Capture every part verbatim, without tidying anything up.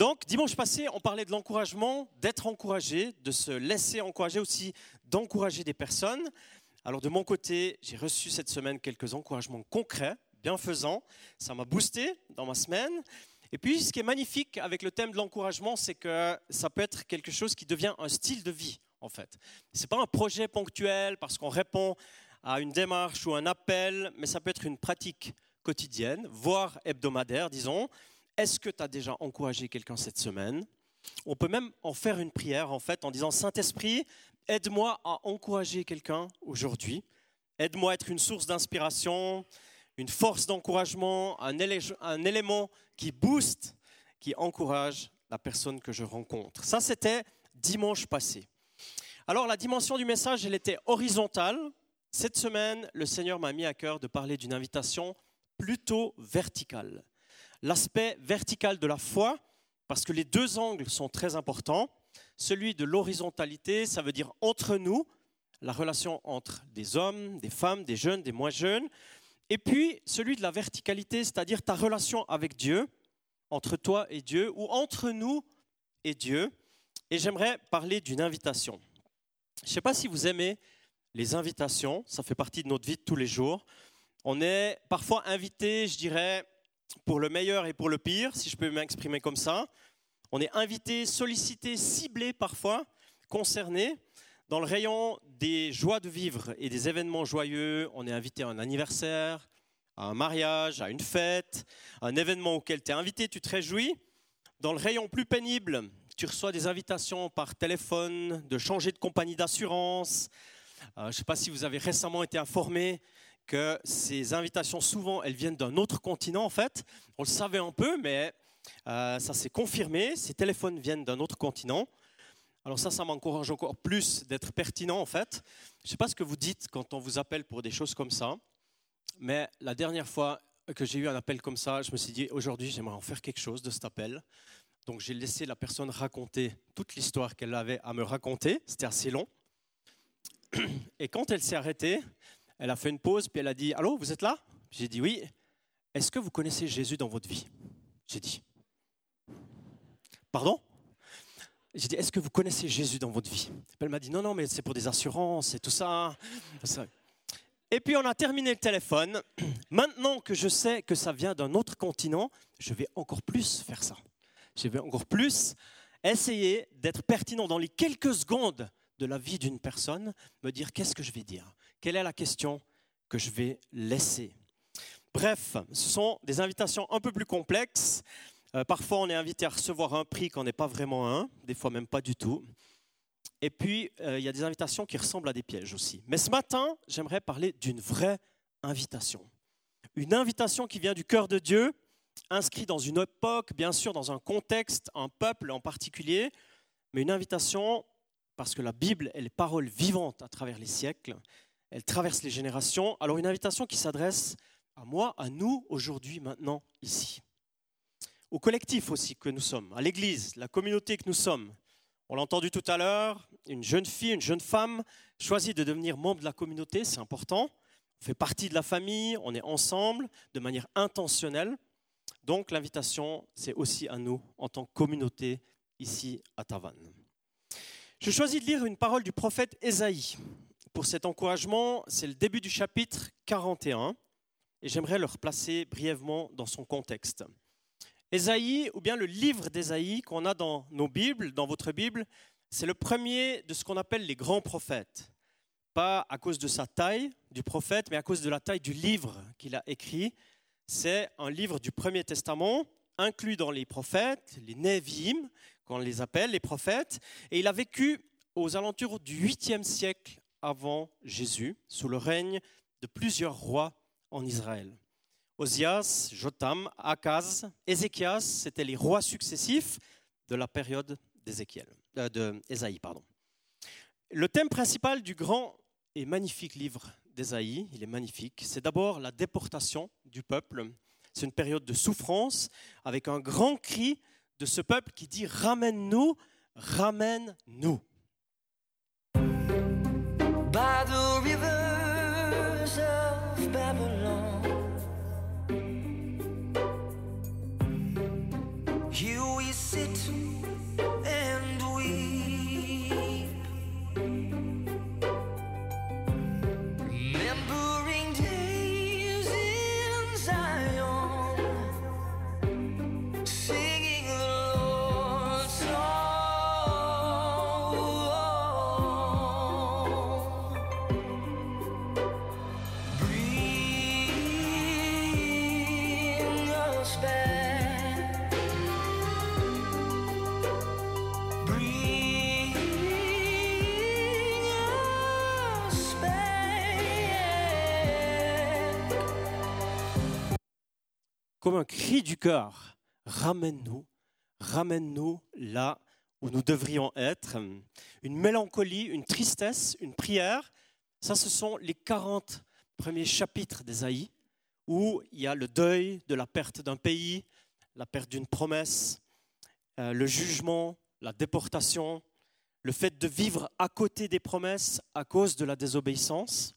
Donc, dimanche passé, on parlait de l'encouragement, d'être encouragé, de se laisser encourager aussi, d'encourager des personnes. Alors, de mon côté, j'ai reçu cette semaine quelques encouragements concrets, bienfaisants. Ça m'a boosté dans ma semaine. Et puis, ce qui est magnifique avec le thème de l'encouragement, c'est que ça peut être quelque chose qui devient un style de vie, en fait. Ce n'est pas un projet ponctuel parce qu'on répond à une démarche ou un appel, mais ça peut être une pratique quotidienne, voire hebdomadaire, disons. Est-ce que tu as déjà encouragé quelqu'un cette semaine? On peut même en faire une prière en fait en disant « Saint-Esprit, aide-moi à encourager quelqu'un aujourd'hui. Aide-moi à être une source d'inspiration, une force d'encouragement, un, élé- un élément qui booste, qui encourage la personne que je rencontre. » Ça, c'était dimanche passé. Alors, la dimension du message, elle était horizontale. Cette semaine, le Seigneur m'a mis à cœur de parler d'une invitation plutôt verticale. L'aspect vertical de la foi, parce que les deux angles sont très importants. Celui de l'horizontalité, ça veut dire entre nous, la relation entre des hommes, des femmes, des jeunes, des moins jeunes. Et puis celui de la verticalité, c'est-à-dire ta relation avec Dieu, entre toi et Dieu, ou entre nous et Dieu. Et j'aimerais parler d'une invitation. Je ne sais pas si vous aimez les invitations, ça fait partie de notre vie de tous les jours. On est parfois invité, je dirais, pour le meilleur et pour le pire, si je peux m'exprimer comme ça. On est invité, sollicité, ciblé parfois, concerné. Dans le rayon des joies de vivre et des événements joyeux, on est invité à un anniversaire, à un mariage, à une fête, à un événement auquel tu es invité, tu te réjouis. Dans le rayon plus pénible, tu reçois des invitations par téléphone, de changer de compagnie d'assurance. Euh, je ne sais pas si vous avez récemment été informé que ces invitations, souvent, elles viennent d'un autre continent, en fait. On le savait un peu, mais euh, ça s'est confirmé. Ces téléphones viennent d'un autre continent. Alors ça, ça m'encourage encore plus d'être pertinent, en fait. Je ne sais pas ce que vous dites quand on vous appelle pour des choses comme ça, mais la dernière fois que j'ai eu un appel comme ça, je me suis dit, aujourd'hui, j'aimerais en faire quelque chose de cet appel. Donc, j'ai laissé la personne raconter toute l'histoire qu'elle avait à me raconter. C'était assez long. Et quand elle s'est arrêtée, elle a fait une pause, puis elle a dit « Allô, vous êtes là ?» J'ai dit « Oui. Est-ce que vous connaissez Jésus dans votre vie ?» J'ai dit « Pardon ?» J'ai dit « Est-ce que vous connaissez Jésus dans votre vie ?» Elle m'a dit « Non, non, mais c'est pour des assurances et tout ça. » Et puis on a terminé le téléphone. Maintenant que je sais que ça vient d'un autre continent, je vais encore plus faire ça. Je vais encore plus essayer d'être pertinent dans les quelques secondes de la vie d'une personne, me dire « Qu'est-ce que je vais dire ?» Quelle est la question que je vais laisser? Bref, ce sont des invitations un peu plus complexes. Euh, parfois, on est invité à recevoir un prix qu'on n'est pas vraiment un, des fois même pas du tout. Et puis, il euh, y a des invitations qui ressemblent à des pièges aussi. Mais ce matin, j'aimerais parler d'une vraie invitation. Une invitation qui vient du cœur de Dieu, inscrite dans une époque, bien sûr, dans un contexte, un peuple en particulier, mais une invitation parce que la Bible est les paroles vivantes à travers les siècles. Elle traverse les générations. Alors, une invitation qui s'adresse à moi, à nous, aujourd'hui, maintenant, ici. Au collectif aussi que nous sommes, à l'Église, la communauté que nous sommes. On l'a entendu tout à l'heure, une jeune fille, une jeune femme choisit de devenir membre de la communauté, c'est important. On fait partie de la famille, on est ensemble de manière intentionnelle. Donc, l'invitation, c'est aussi à nous, en tant que communauté, ici à Tavannes. Je choisis de lire une parole du prophète Esaïe. Pour cet encouragement, c'est le début du chapitre quarante et un, et j'aimerais le replacer brièvement dans son contexte. Ésaïe, ou bien le livre d'Ésaïe qu'on a dans nos Bibles, dans votre Bible, c'est le premier de ce qu'on appelle les grands prophètes. Pas à cause de sa taille, du prophète, mais à cause de la taille du livre qu'il a écrit. C'est un livre du Premier Testament, inclus dans les prophètes, les Névi'im, qu'on les appelle, les prophètes, et il a vécu aux alentours du huitième siècle, avant Jésus, sous le règne de plusieurs rois en Israël. Ozias, Jotham, Achaz, Ézéchias, c'étaient les rois successifs de la période d'Ézéchiel, euh, de Ésaïe, pardon. Le thème principal du grand et magnifique livre d'Ésaïe, il est magnifique, c'est d'abord la déportation du peuple. C'est une période de souffrance avec un grand cri de ce peuple qui dit « Ramène-nous, ramène-nous ». By the rivers of Babylon, you is sit and weep, remembering days in Zion, singing the Lord's song. Bring us back. Comme un cri du cœur, ramène-nous, ramène-nous là où nous devrions être. Une mélancolie, une tristesse, une prière, ça ce sont les quarante premiers chapitres d'Ésaïe où il y a le deuil de la perte d'un pays, la perte d'une promesse, le jugement, la déportation, le fait de vivre à côté des promesses à cause de la désobéissance.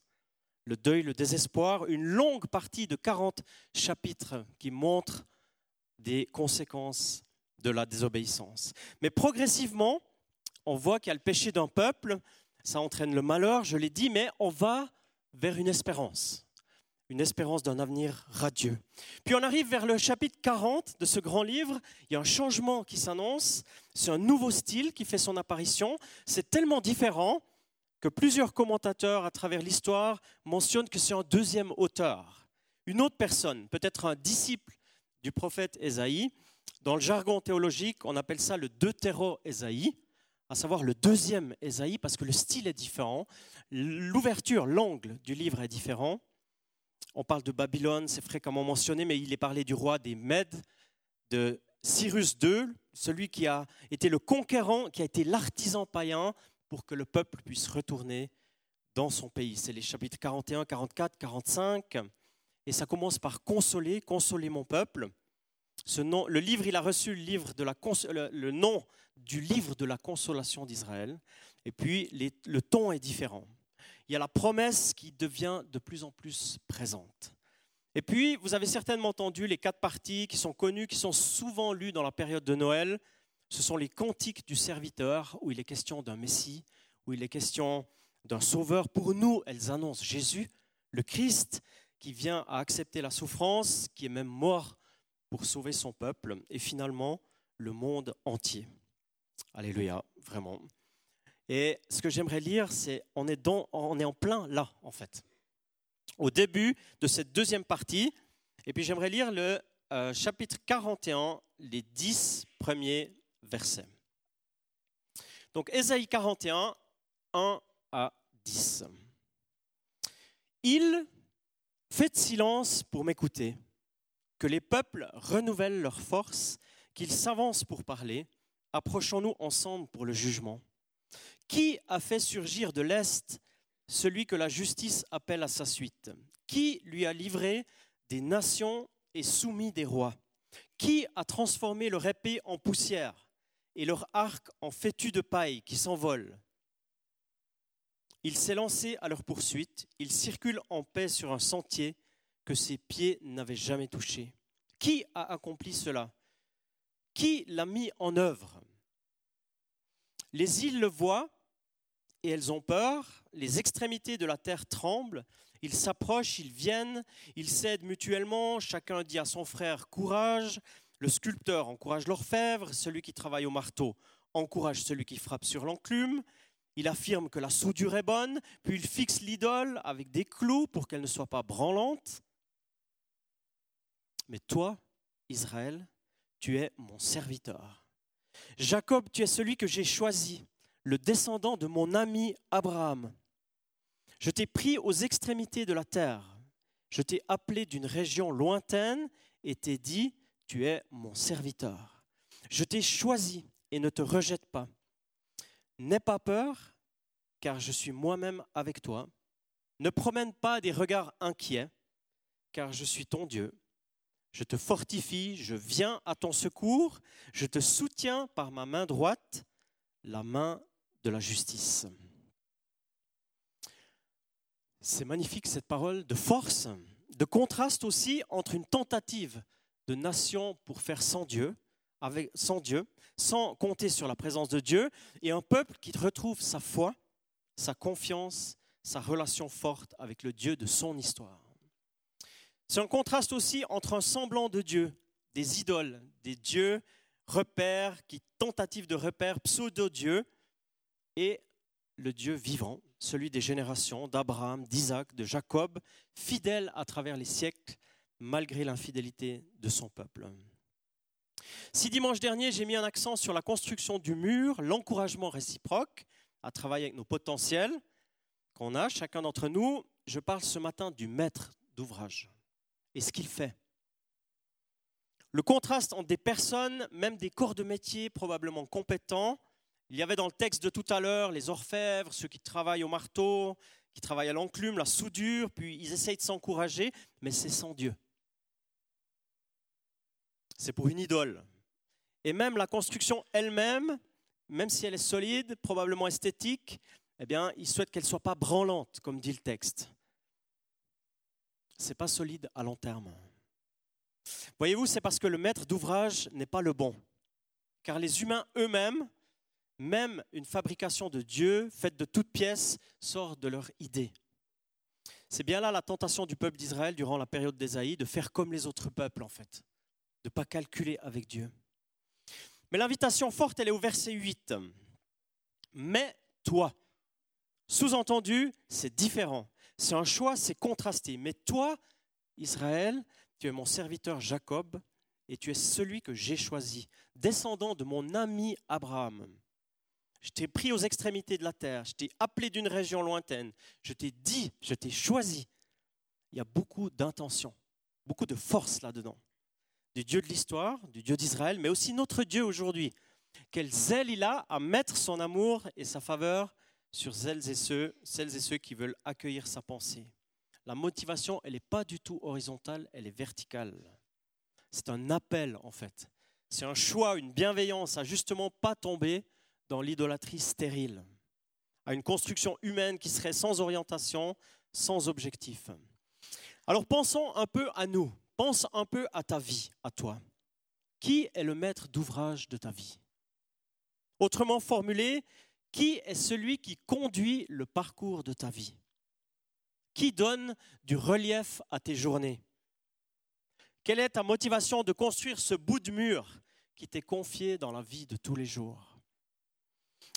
Le deuil, le désespoir, une longue partie de quarante chapitres qui montrent des conséquences de la désobéissance. Mais progressivement, on voit qu'il y a le péché d'un peuple, ça entraîne le malheur, je l'ai dit, mais on va vers une espérance, une espérance d'un avenir radieux. Puis on arrive vers le chapitre quarante de ce grand livre, il y a un changement qui s'annonce, c'est un nouveau style qui fait son apparition, c'est tellement différent que plusieurs commentateurs à travers l'histoire mentionnent que c'est un deuxième auteur, une autre personne, peut-être un disciple du prophète Ésaïe. Dans le jargon théologique, on appelle ça le Deutéro-Esaïe, à savoir le deuxième Ésaïe, parce que le style est différent, l'ouverture, l'angle du livre est différent. On parle de Babylone, c'est fréquemment mentionné, mais il est parlé du roi des Mèdes, de Cyrus deux, celui qui a été le conquérant, qui a été l'artisan païen, pour que le peuple puisse retourner dans son pays. C'est les chapitres quarante et un, quarante-quatre, quarante-cinq. Et ça commence par « Consoler, consoler mon peuple ». Ce nom, le livre, il a reçu le, livre de la cons- le, le nom du livre de la consolation d'Israël. Et puis, les, le ton est différent. Il y a la promesse qui devient de plus en plus présente. Et puis, vous avez certainement entendu les quatre parties qui sont connues, qui sont souvent lues dans la période de Noël. Ce sont les cantiques du serviteur où il est question d'un Messie, où il est question d'un sauveur. Pour nous, elles annoncent Jésus, le Christ, qui vient à accepter la souffrance, qui est même mort pour sauver son peuple et finalement le monde entier. Alléluia, vraiment. Et ce que j'aimerais lire, c'est on est, dans, on est en plein là, en fait. Au début de cette deuxième partie, et puis j'aimerais lire le euh, chapitre quarante et un, les dix premiers verset. Donc Ésaïe quarante et un, un à dix. Il fait silence pour m'écouter, que les peuples renouvellent leur force, qu'ils s'avancent pour parler, approchons-nous ensemble pour le jugement. Qui a fait surgir de l'Est celui que la justice appelle à sa suite? Qui lui a livré des nations et soumis des rois? Qui a transformé leur épée en poussière et leur arc en fétu de paille qui s'envole? Il s'est lancé à leur poursuite, il circule en paix sur un sentier que ses pieds n'avaient jamais touché. Qui a accompli cela? Qui l'a mis en œuvre? Les îles le voient et elles ont peur, les extrémités de la terre tremblent, ils s'approchent, ils viennent, ils s'aident mutuellement, chacun dit à son frère « courage ». Le sculpteur encourage l'orfèvre, celui qui travaille au marteau encourage celui qui frappe sur l'enclume. Il affirme que la soudure est bonne, puis il fixe l'idole avec des clous pour qu'elle ne soit pas branlante. Mais toi, Israël, tu es mon serviteur. Jacob, tu es celui que j'ai choisi, le descendant de mon ami Abraham. Je t'ai pris aux extrémités de la terre. Je t'ai appelé d'une région lointaine et t'ai dit: tu es mon serviteur. Je t'ai choisi et ne te rejette pas. N'aie pas peur, car je suis moi-même avec toi. Ne promène pas des regards inquiets, car je suis ton Dieu. Je te fortifie, je viens à ton secours, je te soutiens par ma main droite, la main de la justice. C'est magnifique cette parole de force, de contraste aussi entre une tentative de nation pour faire sans Dieu, avec, sans Dieu, sans compter sur la présence de Dieu, et un peuple qui retrouve sa foi, sa confiance, sa relation forte avec le Dieu de son histoire. C'est un contraste aussi entre un semblant de Dieu, des idoles, des dieux, repères, qui tentatives de repères, pseudo-dieux, et le Dieu vivant, celui des générations d'Abraham, d'Isaac, de Jacob, fidèle à travers les siècles, malgré l'infidélité de son peuple. Si dimanche dernier, j'ai mis un accent sur la construction du mur, l'encouragement réciproque, à travailler avec nos potentiels qu'on a, chacun d'entre nous, je parle ce matin du maître d'ouvrage et ce qu'il fait. Le contraste entre des personnes, même des corps de métier probablement compétents. Il y avait dans le texte de tout à l'heure les orfèvres, ceux qui travaillent au marteau, qui travaillent à l'enclume, la soudure, puis ils essayent de s'encourager, mais c'est sans Dieu. C'est pour une idole. Et même la construction elle-même, même si elle est solide, probablement esthétique, eh bien, ils souhaitent qu'elle ne soit pas branlante, comme dit le texte. Ce n'est pas solide à long terme. Voyez-vous, c'est parce que le maître d'ouvrage n'est pas le bon. Car les humains eux-mêmes, même une fabrication de Dieu, faite de toutes pièces, sort de leur idée. C'est bien là la tentation du peuple d'Israël durant la période d'Ésaïe, de faire comme les autres peuples, en fait, de ne pas calculer avec Dieu. Mais l'invitation forte, elle est au verset huit. « Mais toi », sous-entendu, c'est différent. C'est un choix, c'est contrasté. « Mais toi, Israël, tu es mon serviteur Jacob, et tu es celui que j'ai choisi, descendant de mon ami Abraham. Je t'ai pris aux extrémités de la terre, je t'ai appelé d'une région lointaine, je t'ai dit, je t'ai choisi. » Il y a beaucoup d'intention, beaucoup de force là-dedans. Du Dieu de l'histoire, du Dieu d'Israël, mais aussi notre Dieu aujourd'hui. Quel zèle il a à mettre son amour et sa faveur sur celles et ceux, celles et ceux qui veulent accueillir sa pensée. La motivation, elle n'est pas du tout horizontale, elle est verticale. C'est un appel, en fait. C'est un choix, une bienveillance à justement pas tomber dans l'idolâtrie stérile, à une construction humaine qui serait sans orientation, sans objectif. Alors pensons un peu à nous. Pense un peu à ta vie, à toi. Qui est le maître d'ouvrage de ta vie ? Autrement formulé, qui est celui qui conduit le parcours de ta vie ? Qui donne du relief à tes journées ? Quelle est ta motivation de construire ce bout de mur qui t'est confié dans la vie de tous les jours ?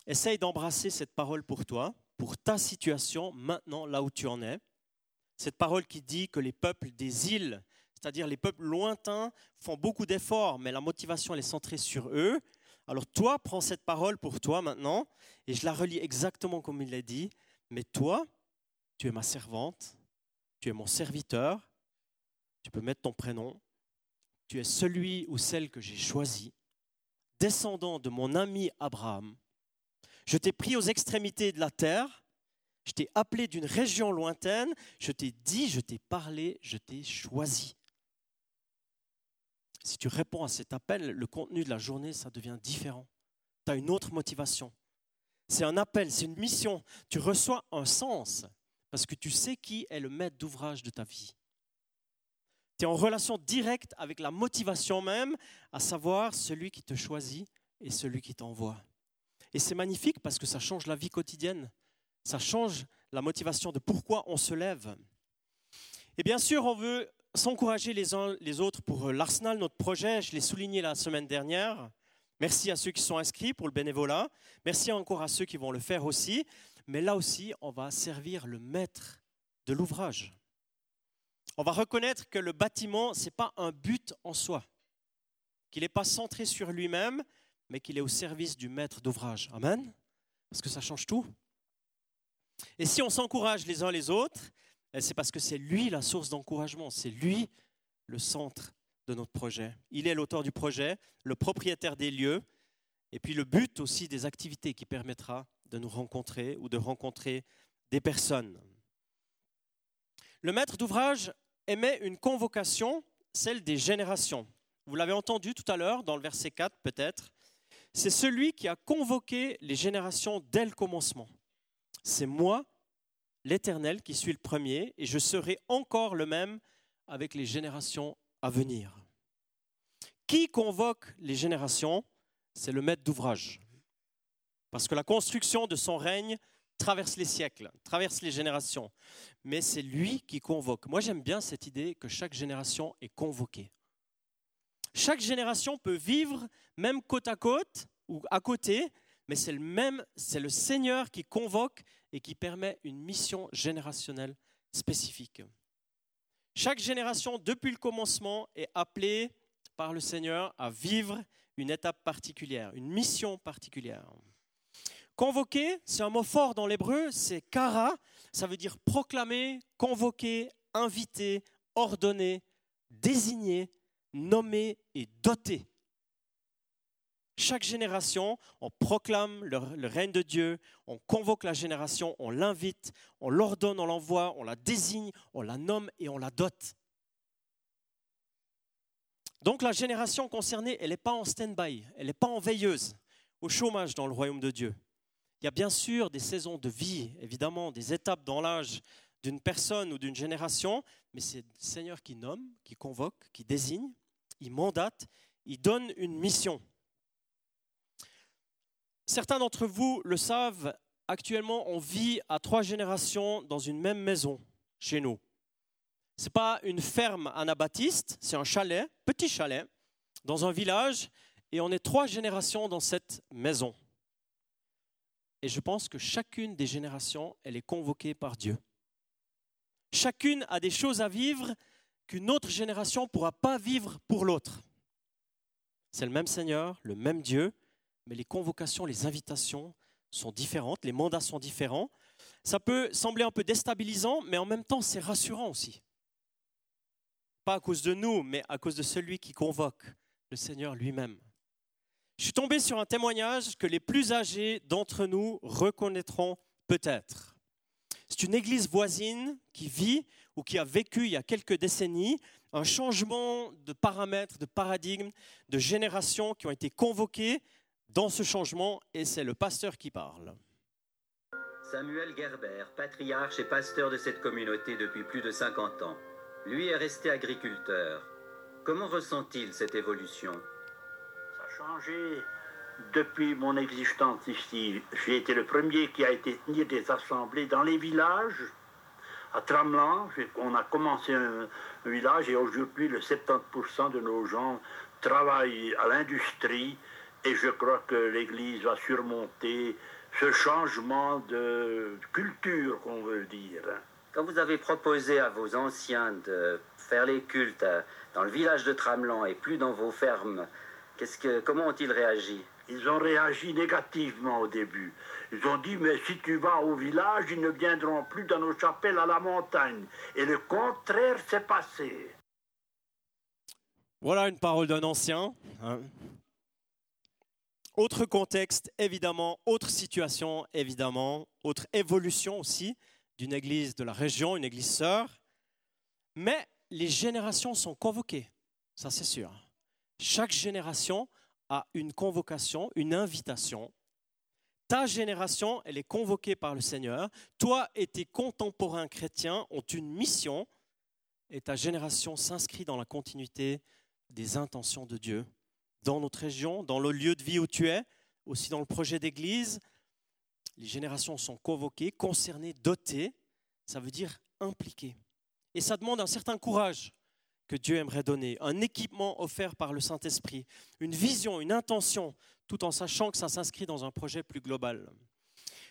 Essaye d'embrasser cette parole pour toi, pour ta situation, maintenant, là où tu en es. Cette parole qui dit que les peuples des îles, c'est-à-dire les peuples lointains, font beaucoup d'efforts, mais la motivation elle est centrée sur eux. Alors toi, prends cette parole pour toi maintenant, et je la relis exactement comme il l'a dit. Mais toi, tu es ma servante, tu es mon serviteur, tu peux mettre ton prénom, tu es celui ou celle que j'ai choisi, descendant de mon ami Abraham. Je t'ai pris aux extrémités de la terre, je t'ai appelé d'une région lointaine, je t'ai dit, je t'ai parlé, je t'ai choisi. Si tu réponds à cet appel, le contenu de la journée, ça devient différent. Tu as une autre motivation. C'est un appel, c'est une mission. Tu reçois un sens parce que tu sais qui est le maître d'ouvrage de ta vie. Tu es en relation directe avec la motivation même, à savoir celui qui te choisit et celui qui t'envoie. Et c'est magnifique parce que ça change la vie quotidienne. Ça change la motivation de pourquoi on se lève. Et bien sûr, on veut s'encourager les uns les autres pour l'Arsenal, notre projet, je l'ai souligné la semaine dernière. Merci à ceux qui sont inscrits pour le bénévolat. Merci encore à ceux qui vont le faire aussi. Mais là aussi, on va servir le maître de l'ouvrage. On va reconnaître que le bâtiment, ce n'est pas un but en soi, qu'il n'est pas centré sur lui-même, mais qu'il est au service du maître d'ouvrage. Amen. Parce que ça change tout. Et si on s'encourage les uns les autres, c'est parce que c'est lui la source d'encouragement, c'est lui le centre de notre projet. Il est l'auteur du projet, le propriétaire des lieux, et puis le but aussi des activités qui permettra de nous rencontrer ou de rencontrer des personnes. Le maître d'ouvrage émet une convocation, celle des générations. Vous l'avez entendu tout à l'heure dans le verset quatre peut-être. C'est celui qui a convoqué les générations dès le commencement. C'est moi, l'Éternel, qui suis le premier, et je serai encore le même avec les générations à venir. Qui convoque les générations? C'est le maître d'ouvrage. Parce que la construction de son règne traverse les siècles, traverse les générations. Mais c'est lui qui convoque. Moi, j'aime bien cette idée que chaque génération est convoquée. Chaque génération peut vivre, même côte à côte ou à côté, mais c'est le même, c'est le Seigneur qui convoque et qui permet une mission générationnelle spécifique. Chaque génération, depuis le commencement, est appelée par le Seigneur à vivre une étape particulière, une mission particulière. Convoquer, c'est un mot fort dans l'hébreu, c'est kara, ça veut dire proclamer, convoquer, inviter, ordonner, désigner, nommer et doter. Chaque génération, on proclame le, le règne de Dieu, on convoque la génération, on l'invite, on l'ordonne, on l'envoie, on la désigne, on la nomme et on la dote. Donc la génération concernée, elle n'est pas en stand-by, elle n'est pas en veilleuse, au chômage dans le royaume de Dieu. Il y a bien sûr des saisons de vie, évidemment, des étapes dans l'âge d'une personne ou d'une génération, mais c'est le Seigneur qui nomme, qui convoque, qui désigne, il mandate, il donne une mission. Certains d'entre vous le savent, actuellement on vit à trois générations dans une même maison chez nous. Ce n'est pas une ferme anabaptiste, c'est un chalet, petit chalet, dans un village, et on est trois générations dans cette maison. Et je pense que chacune des générations, elle est convoquée par Dieu. Chacune a des choses à vivre qu'une autre génération ne pourra pas vivre pour l'autre. C'est le même Seigneur, le même Dieu, mais les convocations, les invitations sont différentes, les mandats sont différents. Ça peut sembler un peu déstabilisant, mais en même temps, c'est rassurant aussi. Pas à cause de nous, mais à cause de celui qui convoque, le Seigneur lui-même. Je suis tombé sur un témoignage que les plus âgés d'entre nous reconnaîtront peut-être. C'est une église voisine qui vit ou qui a vécu il y a quelques décennies un changement de paramètres, de paradigmes, de générations qui ont été convoquées dans ce changement, et c'est le pasteur qui parle. Samuel Gerber, patriarche et pasteur de cette communauté depuis plus de cinquante ans. Lui est resté agriculteur. Comment ressent-il cette évolution ? Ça a changé depuis mon existence ici. J'ai été le premier qui a été tenir des assemblées dans les villages. À Tramelan, on a commencé un village et aujourd'hui, le soixante-dix pour cent de nos gens travaillent à l'industrie. Et je crois que l'Église va surmonter ce changement de culture, qu'on veut dire. Quand vous avez proposé à vos anciens de faire les cultes dans le village de Tramelan et plus dans vos fermes, qu'est-ce que, comment ont-ils réagi ? Ils ont réagi négativement au début. Ils ont dit, mais si tu vas au village, ils ne viendront plus dans nos chapelles à la montagne. Et le contraire s'est passé. Voilà une parole d'un ancien. Hein ? Autre contexte, évidemment, autre situation, évidemment, autre évolution aussi d'une église de la région, une église sœur. Mais les générations sont convoquées, ça c'est sûr. Chaque génération a une convocation, une invitation. Ta génération, elle est convoquée par le Seigneur. Toi et tes contemporains chrétiens ont une mission et ta génération s'inscrit dans la continuité des intentions de Dieu. Dans notre région, dans le lieu de vie où tu es, aussi dans le projet d'église, les générations sont convoquées, concernées, dotées, ça veut dire impliquées. Et ça demande un certain courage que Dieu aimerait donner, un équipement offert par le Saint-Esprit, une vision, une intention, tout en sachant que ça s'inscrit dans un projet plus global.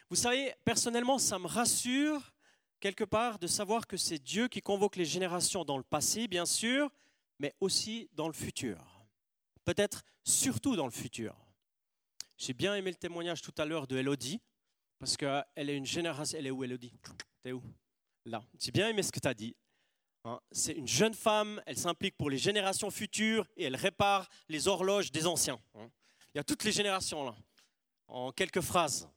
Vous savez, personnellement, ça me rassure quelque part de savoir que c'est Dieu qui convoque les générations dans le passé, bien sûr, mais aussi dans le futur. Peut-être surtout dans le futur. J'ai bien aimé le témoignage tout à l'heure de Elodie, parce qu'elle est une génération... Elle est où, Elodie ? T'es où ? Là. J'ai bien aimé ce que tu as dit. Hein ? C'est une jeune femme, elle s'implique pour les générations futures et elle répare les horloges des anciens. Hein ? Il y a toutes les générations, là, en quelques phrases.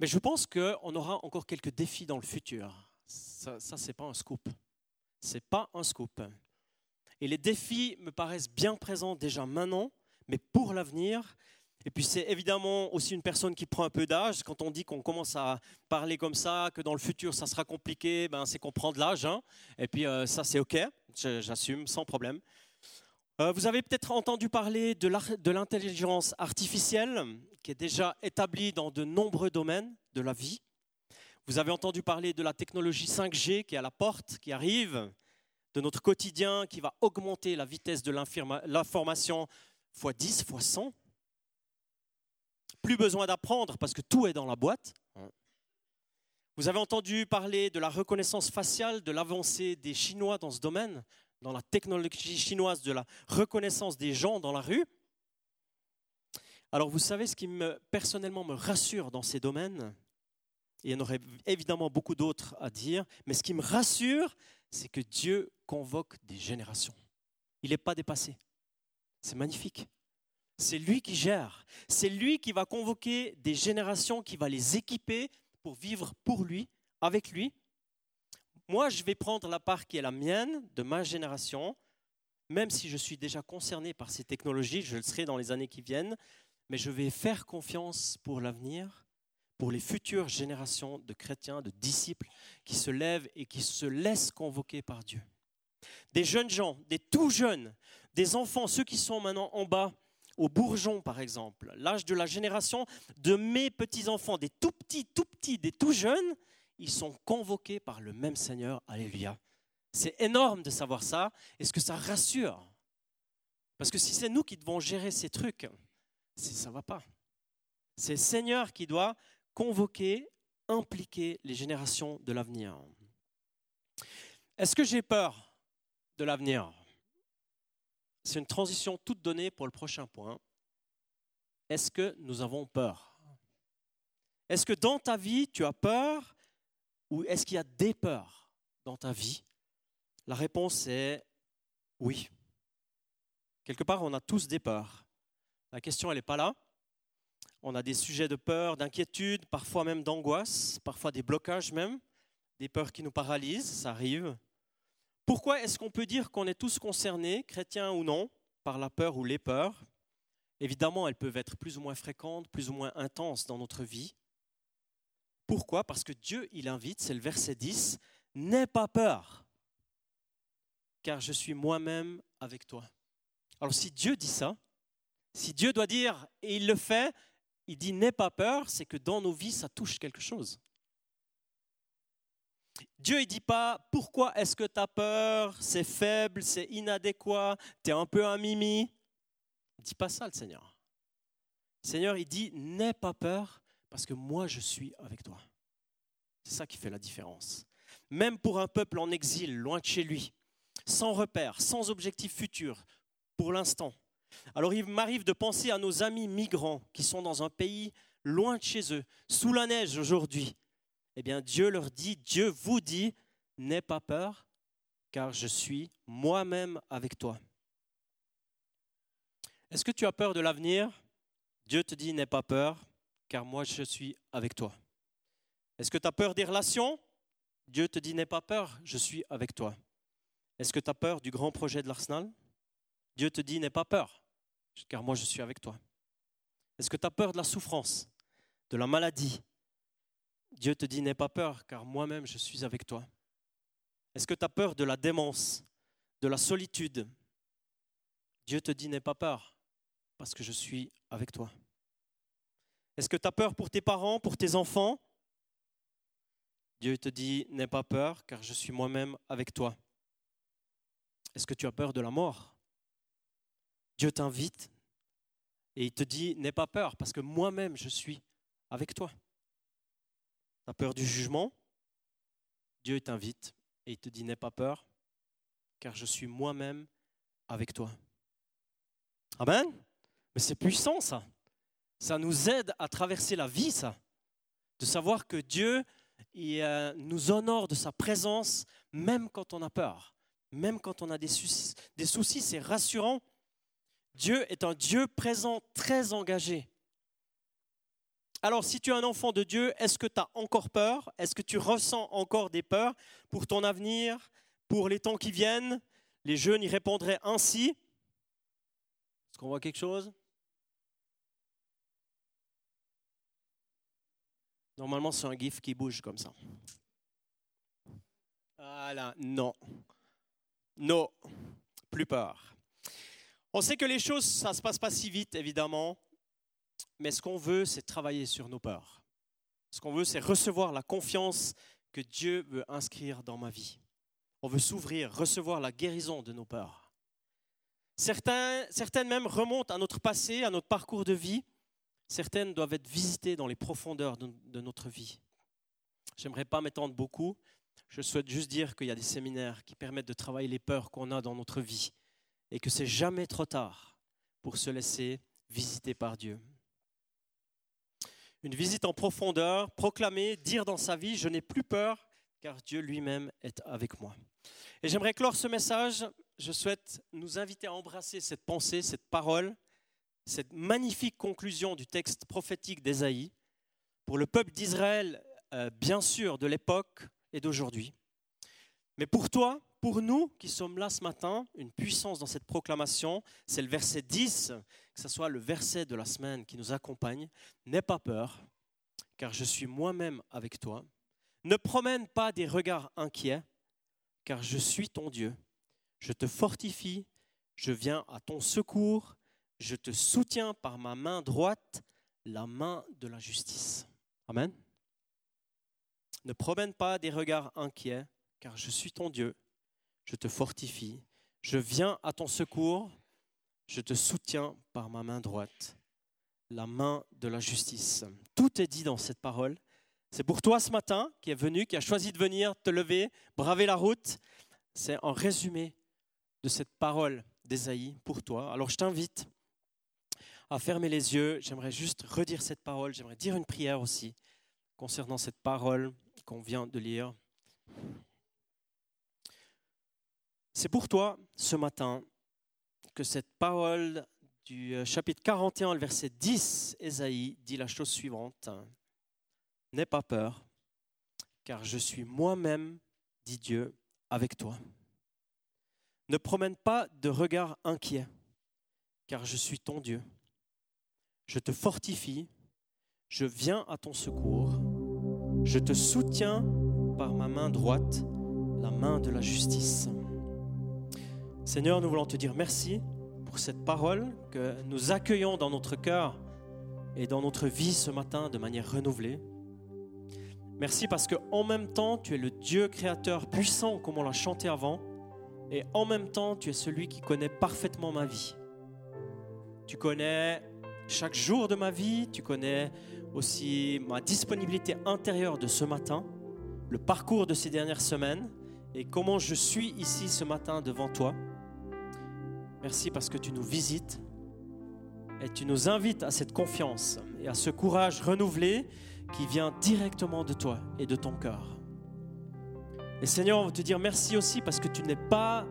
Mais je pense qu'on aura encore quelques défis dans le futur. Ça, ça c'est pas un scoop. C'est pas un scoop. Et les défis me paraissent bien présents déjà maintenant, mais pour l'avenir. Et puis c'est évidemment aussi une personne qui prend un peu d'âge. Quand on dit qu'on commence à parler comme ça, que dans le futur ça sera compliqué, ben c'est qu'on prend de l'âge. Hein. Et puis euh, ça c'est OK, j'assume sans problème. Euh, vous avez peut-être entendu parler de, de l'intelligence artificielle qui est déjà établie dans de nombreux domaines de la vie. Vous avez entendu parler de la technologie cinq G qui est à la porte, qui arrive, de notre quotidien qui va augmenter la vitesse de l'information fois dix, fois cent. Plus besoin d'apprendre parce que tout est dans la boîte. Vous avez entendu parler de la reconnaissance faciale, de l'avancée des Chinois dans ce domaine, dans la technologie chinoise de la reconnaissance des gens dans la rue. Alors vous savez ce qui me, personnellement me rassure dans ces domaines, il y en aurait évidemment beaucoup d'autres à dire, mais ce qui me rassure, c'est que Dieu convoque des générations. Il n'est pas dépassé. C'est magnifique. C'est lui qui gère. C'est lui qui va convoquer des générations, qui va les équiper pour vivre pour lui, avec lui. Moi, je vais prendre la part qui est la mienne, de ma génération, même si je suis déjà concerné par ces technologies, je le serai dans les années qui viennent, mais je vais faire confiance pour l'avenir, pour les futures générations de chrétiens, de disciples qui se lèvent et qui se laissent convoquer par Dieu. Des jeunes gens, des tout jeunes, des enfants, ceux qui sont maintenant en bas, au bourgeon par exemple, l'âge de la génération de mes petits-enfants, des tout petits, tout petits, des tout jeunes, ils sont convoqués par le même Seigneur. Alléluia. C'est énorme de savoir ça. Est-ce que ça rassure? Parce que si c'est nous qui devons gérer ces trucs, ça ne va pas. C'est le Seigneur qui doit convoquer, impliquer les générations de l'avenir. Est-ce que j'ai peur de l'avenir? C'est une transition toute donnée pour le prochain point. Est-ce que nous avons peur? Est-ce que dans ta vie, tu as peur ou est-ce qu'il y a des peurs dans ta vie? La réponse est oui. Quelque part, on a tous des peurs. La question, elle n'est pas là. On a des sujets de peur, d'inquiétude, parfois même d'angoisse, parfois des blocages même, des peurs qui nous paralysent, ça arrive. Pourquoi est-ce qu'on peut dire qu'on est tous concernés, chrétiens ou non, par la peur ou les peurs? Évidemment, elles peuvent être plus ou moins fréquentes, plus ou moins intenses dans notre vie. Pourquoi? Parce que Dieu, il invite, c'est le verset dix, « N'aie pas peur, car je suis moi-même avec toi. » Alors si Dieu dit ça, si Dieu doit dire, et il le fait, il dit « n'aie pas peur », c'est que dans nos vies, ça touche quelque chose. Dieu ne dit pas « pourquoi est-ce que tu as peur, c'est faible, c'est inadéquat, tu es un peu un mimi ». Il ne dit pas ça, le Seigneur. Le Seigneur, il dit « n'aie pas peur, parce que moi, je suis avec toi ». C'est ça qui fait la différence. Même pour un peuple en exil, loin de chez lui, sans repère, sans objectif futur, pour l'instant. Alors il m'arrive de penser à nos amis migrants qui sont dans un pays loin de chez eux, sous la neige aujourd'hui. Eh bien Dieu leur dit, Dieu vous dit, n'aie pas peur, car je suis moi-même avec toi. Est-ce que tu as peur de l'avenir? Dieu te dit, n'aie pas peur, car moi je suis avec toi. Est-ce que tu as peur des relations? Dieu te dit, n'aie pas peur, je suis avec toi. Est-ce que tu as peur du grand projet de l'Arsenal? Dieu te dit, n'aie pas peur, car moi je suis avec toi. Est-ce que tu as peur de la souffrance, de la maladie? Dieu te dit, n'aie pas peur, car moi-même je suis avec toi. Est-ce que tu as peur de la démence, de la solitude? Dieu te dit, n'aie pas peur, parce que je suis avec toi. Est-ce que tu as peur pour tes parents, pour tes enfants? Dieu te dit, n'aie pas peur, car je suis moi-même avec toi. Est-ce que tu as peur de la mort? Dieu t'invite et il te dit, n'aie pas peur, parce que moi-même, je suis avec toi. Tu as peur du jugement? Dieu t'invite et il te dit, n'aie pas peur, car je suis moi-même avec toi. Amen? Mais c'est puissant, ça. Ça nous aide à traverser la vie, ça. De savoir que Dieu il, euh, nous honore de sa présence, même quand on a peur, même quand on a des, sou- des soucis, c'est rassurant. Dieu est un Dieu présent, très engagé. Alors, si tu es un enfant de Dieu, est-ce que tu as encore peur? Est-ce que tu ressens encore des peurs pour ton avenir, pour les temps qui viennent? Les jeunes y répondraient ainsi. Est-ce qu'on voit quelque chose? Normalement, c'est un gif qui bouge comme ça. Voilà, non. Non, plus peur. On sait que les choses, ça ne se passe pas si vite, évidemment, mais ce qu'on veut, c'est travailler sur nos peurs. Ce qu'on veut, c'est recevoir la confiance que Dieu veut inscrire dans ma vie. On veut s'ouvrir, recevoir la guérison de nos peurs. Certains, certaines même remontent à notre passé, à notre parcours de vie. Certaines doivent être visitées dans les profondeurs de, de notre vie. J'aimerais pas m'étendre beaucoup. Je souhaite juste dire qu'il y a des séminaires qui permettent de travailler les peurs qu'on a dans notre vie et que c'est jamais trop tard pour se laisser visiter par Dieu. Une visite en profondeur, proclamer, dire dans sa vie « Je n'ai plus peur, car Dieu lui-même est avec moi ». Et j'aimerais clore ce message. Je souhaite nous inviter à embrasser cette pensée, cette parole, cette magnifique conclusion du texte prophétique d'Ésaïe pour le peuple d'Israël, euh, bien sûr, de l'époque et d'aujourd'hui. Mais pour toi, pour nous qui sommes là ce matin, une puissance dans cette proclamation, c'est le verset dix, que ce soit le verset de la semaine qui nous accompagne. « N'aie pas peur, car je suis moi-même avec toi. Ne promène pas des regards inquiets, car je suis ton Dieu. Je te fortifie, je viens à ton secours, je te soutiens par ma main droite, la main de la justice. » Amen. « Ne promène pas des regards inquiets, car je suis ton Dieu. Je te fortifie, je viens à ton secours, je te soutiens par ma main droite, la main de la justice. » Tout est dit dans cette parole. C'est pour toi ce matin qui est venu, qui a choisi de venir te lever, braver la route. C'est en résumé de cette parole d'Ésaïe pour toi. Alors je t'invite à fermer les yeux. J'aimerais juste redire cette parole. J'aimerais dire une prière aussi concernant cette parole qu'on vient de lire. C'est pour toi, ce matin, que cette parole du chapitre quarante et un, le verset dix, Ésaïe, dit la chose suivante. « N'aie pas peur, car je suis moi-même, dit Dieu, avec toi. Ne promène pas de regard inquiet, car je suis ton Dieu. Je te fortifie, je viens à ton secours. Je te soutiens par ma main droite, la main de la justice. » Seigneur, nous voulons te dire merci pour cette parole que nous accueillons dans notre cœur et dans notre vie ce matin de manière renouvelée. Merci parce qu'en même temps, tu es le Dieu créateur puissant comme on l'a chanté avant et en même temps, tu es celui qui connaît parfaitement ma vie. Tu connais chaque jour de ma vie, tu connais aussi ma disponibilité intérieure de ce matin, le parcours de ces dernières semaines et comment je suis ici ce matin devant toi. Merci parce que tu nous visites et tu nous invites à cette confiance et à ce courage renouvelé qui vient directement de toi et de ton cœur. Et Seigneur, on veut te dire merci aussi parce que tu n'es pas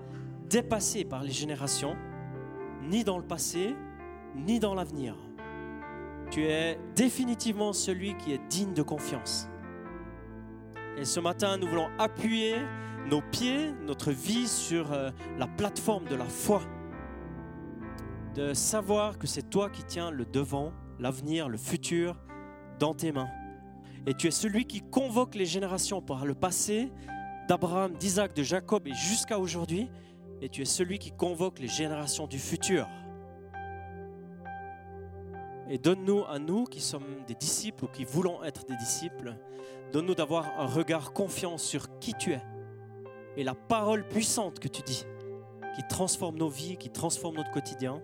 dépassé par les générations, ni dans le passé, ni dans l'avenir. Tu es définitivement celui qui est digne de confiance. Et ce matin, nous voulons appuyer nos pieds, notre vie sur la plateforme de la foi. De savoir que c'est toi qui tiens le devant, l'avenir, le futur dans tes mains. Et tu es celui qui convoque les générations par le passé, d'Abraham, d'Isaac, de Jacob et jusqu'à aujourd'hui. Et tu es celui qui convoque les générations du futur. Et donne-nous à nous qui sommes des disciples ou qui voulons être des disciples, donne-nous d'avoir un regard confiant sur qui tu es et la parole puissante que tu dis, qui transforme nos vies, qui transforme notre quotidien.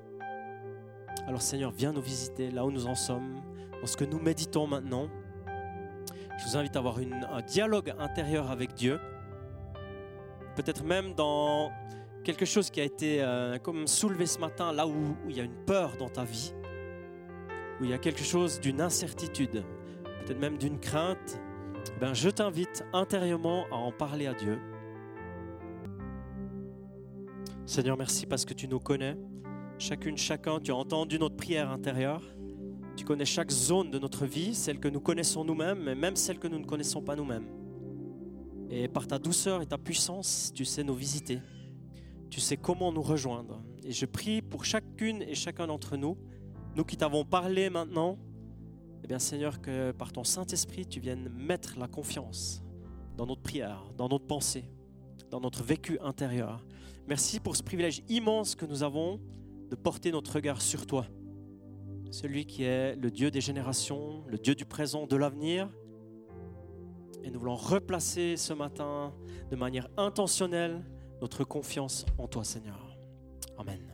Alors Seigneur, viens nous visiter là où nous en sommes, dans ce que nous méditons maintenant. Je vous invite à avoir une, un dialogue intérieur avec Dieu, peut-être même dans quelque chose qui a été euh, comme soulevé ce matin, là où, où il y a une peur dans ta vie, où il y a quelque chose d'une incertitude, peut-être même d'une crainte. Ben, je t'invite intérieurement à en parler à Dieu. Seigneur, merci parce que tu nous connais, chacune, chacun, tu as entendu notre prière intérieure. Tu connais chaque zone de notre vie, celle que nous connaissons nous-mêmes, mais même celle que nous ne connaissons pas nous-mêmes. Et par ta douceur et ta puissance, tu sais nous visiter. Tu sais comment nous rejoindre. Et je prie pour chacune et chacun d'entre nous, nous qui t'avons parlé maintenant, eh bien Seigneur, que par ton Saint-Esprit, tu viennes mettre la confiance dans notre prière, dans notre pensée, dans notre vécu intérieur. Merci pour ce privilège immense que nous avons de porter notre regard sur toi, celui qui est le Dieu des générations, le Dieu du présent, de l'avenir. Et nous voulons replacer ce matin de manière intentionnelle notre confiance en toi, Seigneur. Amen.